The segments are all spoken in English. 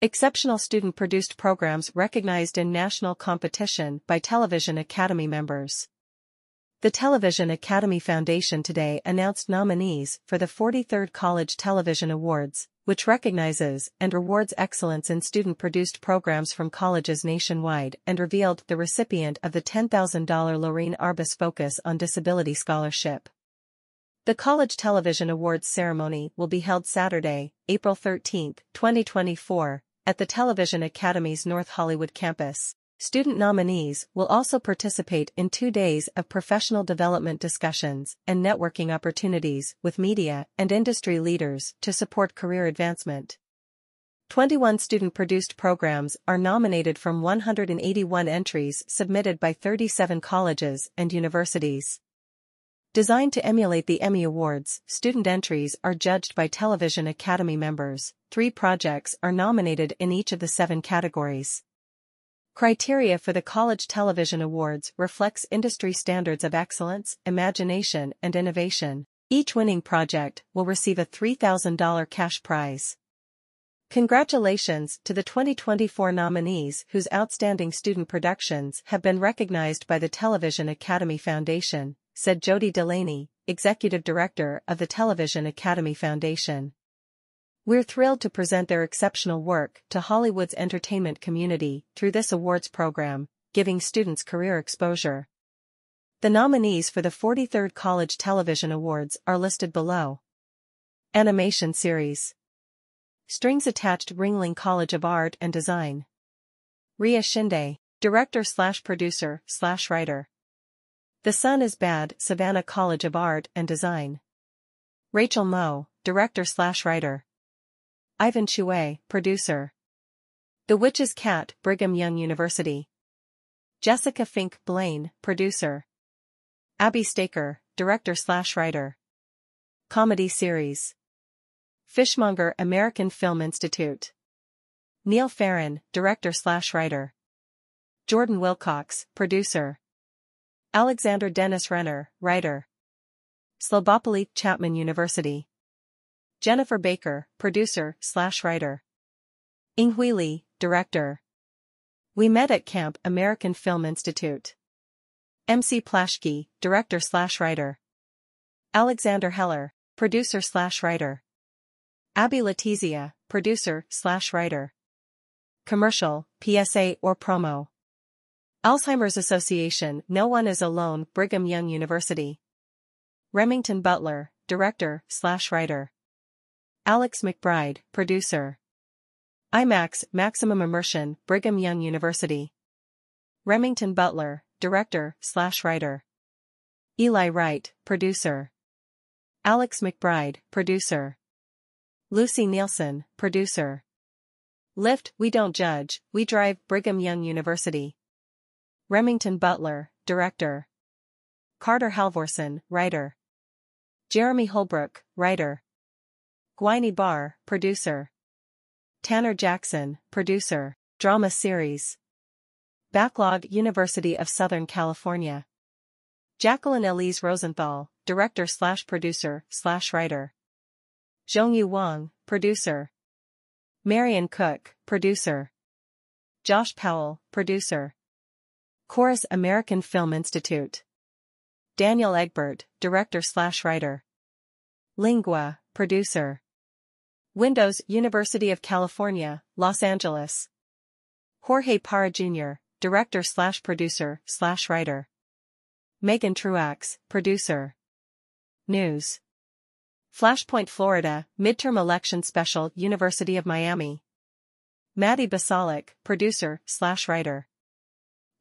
Exceptional student-produced programs recognized in national competition by Television Academy members. The Television Academy Foundation today announced nominees for the 43rd College Television Awards, which recognizes and rewards excellence in student-produced programs from colleges nationwide, and revealed the recipient of the $10,000 Loreen Arbus Focus on Disability Scholarship. The College Television Awards ceremony will be held Saturday, April 13, 2024, at the Television Academy's North Hollywood campus. Student nominees will also participate in 2 days of professional development discussions and networking opportunities with media and industry leaders to support career advancement. 21 student-produced programs are nominated from 181 entries submitted by 37 colleges and universities. Designed to emulate the Emmy Awards, student entries are judged by Television Academy members. 3 projects are nominated in each of the 7 categories. Criteria for the College Television Awards reflects industry standards of excellence, imagination, and innovation. Each winning project will receive a $3,000 cash prize. Congratulations to the 2024 nominees whose outstanding student productions have been recognized by the Television Academy Foundation, said Jody Delaney, Executive Director of the Television Academy Foundation. "We're thrilled to present their exceptional work to Hollywood's entertainment community through this awards program, giving students career exposure." The nominees for the 43rd College Television Awards are listed below. Animation series. Strings attached Ringling College of Art and Design. Ria Shinde, Director/Producer/Writer. The Sun is Bad, Savannah College of Art and Design. Rachel Moe, Director/Writer. Ivan Chouet, Producer. The Witch's Cat, Brigham Young University. Jessica Fink Blaine, Producer. Abby Staker, Director/Writer. Comedy series. Fishmonger American Film Institute. Neil Farron, Director/Writer. Jordan Wilcox, Producer. Alexander Dennis Renner, Writer. Slobopoli, Chapman University. Jennifer Baker, Producer/Writer. Inghui Lee, Director. We Met at Camp, American Film Institute. MC Plashke, Director/Writer. Alexander Heller, Producer/Writer. Abby Letizia, Producer/Writer. Commercial, PSA or promo. Alzheimer's Association, No One Is Alone, Brigham Young University. Remington Butler, Director/Writer. Alex McBride, Producer. IMAX, Maximum Immersion, Brigham Young University. Remington Butler, Director/Writer. Eli Wright, Producer. Alex McBride, Producer. Lucy Nielsen, Producer. Lyft, We Don't Judge, We Drive, Brigham Young University. Remington Butler, Director. Carter Halvorson, Writer. Jeremy Holbrook, Writer. Gwyney Barr, Producer. Tanner Jackson, Producer. Drama series. Backlog, University of Southern California. Jacqueline Elise Rosenthal, Director/Producer/Writer. Zhongyu Wang, Producer. Marion Cook, Producer. Josh Powell, Producer. Chorus American Film Institute. Daniel Egbert, Director/Writer. Lingua, Producer. Windows, University of California, Los Angeles. Jorge Parra Jr., Director/Producer/Writer. Megan Truax, Producer. News. Flashpoint Florida, Midterm Election Special, University of Miami. Maddie Basalik, Producer/Writer.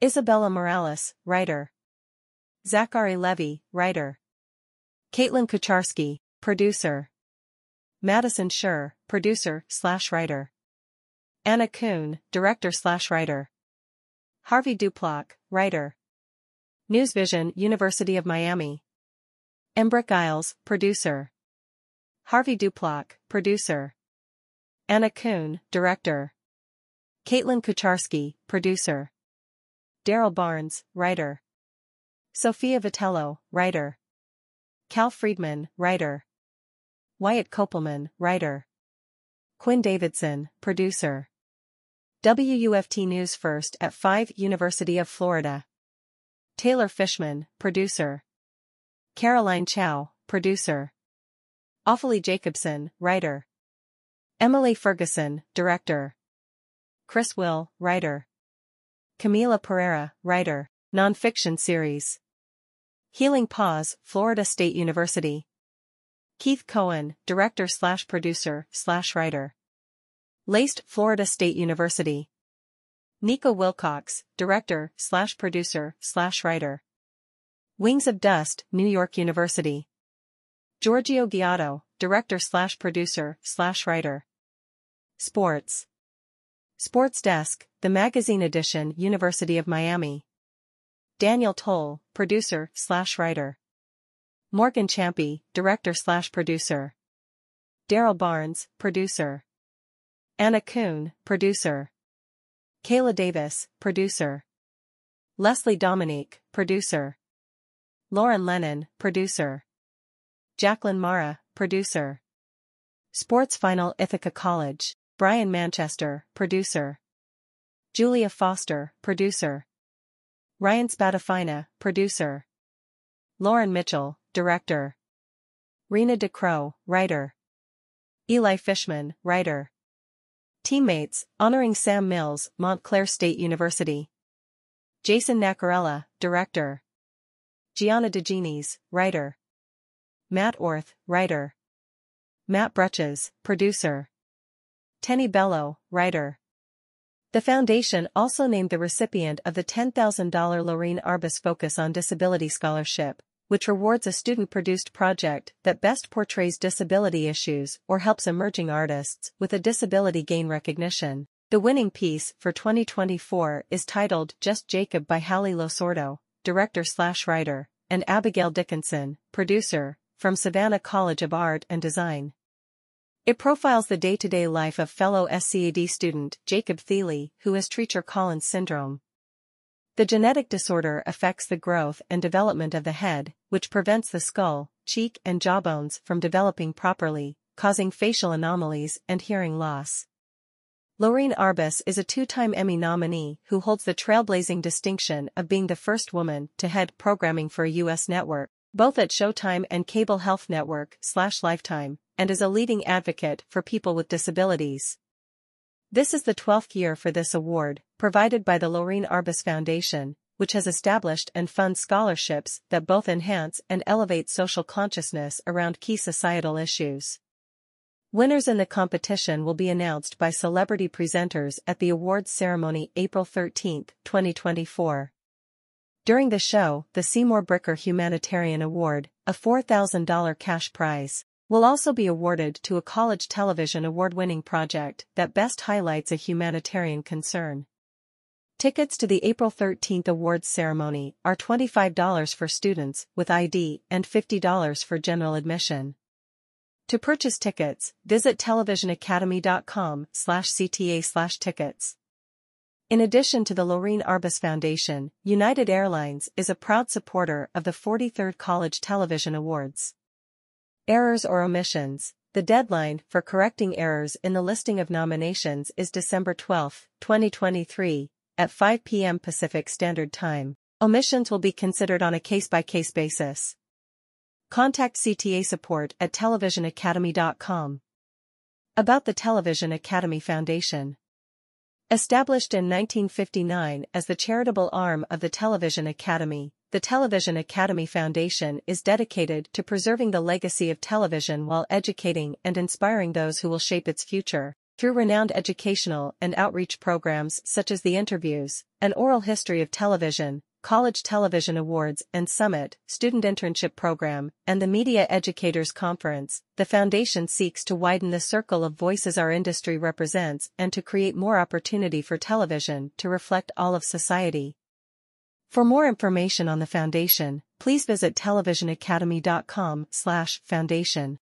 Isabella Morales, Writer. Zachary Levy, Writer. Caitlin Kucharski, Producer. Madison Schur, Producer/Writer. Anna Kuhn, Director/Writer. Harvey Duplock, Writer. NewsVision, University of Miami. Embrick Isles, Producer. Harvey Duplock, Producer. Anna Kuhn, Director. Caitlin Kucharski, Producer. Daryl Barnes, Writer. Sophia Vitello, Writer. Cal Friedman, Writer. Wyatt Kopelman, Writer. Quinn Davidson, Producer. WUFT News First at 5, University of Florida. Taylor Fishman, producer. Caroline Chow, producer. Offaly Jacobson, writer. Emily Ferguson, director. Chris Will, writer. Camila Pereira, writer, nonfiction series. Healing Pause, Florida State University. Keith Cohen, director/producer/writer. Laced, Florida State University. Nico Wilcox, director/producer/writer. Wings of Dust, New York University. Giorgio Giotto, director/producer/writer. Sports. Sports Desk, The Magazine Edition, University of Miami. Daniel Toll, producer/writer. Morgan Champi, director/producer. Daryl Barnes, producer. Anna Kuhn, producer. Kayla Davis, producer. Leslie Dominique, producer. Lauren Lennon, producer. Jacqueline Mara, producer. Sports Final, Ithaca College. Brian Manchester, producer. Julia Foster, producer. Ryan Spadafina, producer. Lauren Mitchell, director. Rena DeCrow, writer. Eli Fishman, writer. Teammates, honoring Sam Mills, Montclair State University. Jason Nacarella, director. Gianna DeGenis, writer. Matt Orth, writer. Matt Bretches, producer. Tenny Bello, writer. The foundation also named the recipient of the $10,000 Loreen Arbus Focus on Disability Scholarship, which rewards a student-produced project that best portrays disability issues or helps emerging artists with a disability gain recognition. The winning piece for 2024 is titled Just Jacob by Hallie Losordo, director/writer, and Abigail Dickinson, producer, from Savannah College of Art and Design. It profiles the day-to-day life of fellow SCAD student Jacob Thiele, who has Treacher-Collins syndrome. The genetic disorder affects the growth and development of the head, which prevents the skull, cheek and jawbones from developing properly, causing facial anomalies and hearing loss. Loreen Arbus is a two-time Emmy nominee who holds the trailblazing distinction of being the first woman to head programming for a U.S. network, both at Showtime and Cable Health Network/Lifetime, and is a leading advocate for people with disabilities. This is the 12th year for this award, provided by the Loreen Arbus Foundation, which has established and funds scholarships that both enhance and elevate social consciousness around key societal issues. Winners in the competition will be announced by celebrity presenters at the awards ceremony April 13, 2024. During the show, the Seymour Bricker Humanitarian Award, a $4,000 cash prize, will also be awarded to a College Television Award-winning project that best highlights a humanitarian concern. Tickets to the April 13th awards ceremony are $25 for students with ID and $50 for general admission. To purchase tickets, visit televisionacademy.com/cta/tickets. In addition to the Loreen Arbus Foundation, United Airlines is a proud supporter of the 43rd College Television Awards. Errors or omissions. The deadline for correcting errors in the listing of nominations is December 12, 2023, at 5 p.m. Pacific Standard Time. Omissions will be considered on a case-by-case basis. Contact CTA support at televisionacademy.com. About the Television Academy Foundation. Established in 1959 as the charitable arm of the Television Academy, the Television Academy Foundation is dedicated to preserving the legacy of television while educating and inspiring those who will shape its future, through renowned educational and outreach programs such as the Interviews, An Oral History of Television, College Television Awards and Summit, Student Internship Program, and the Media Educators Conference. The Foundation seeks to widen the circle of voices our industry represents and to create more opportunity for television to reflect all of society. For more information on the foundation, please visit televisionacademy.com/foundation.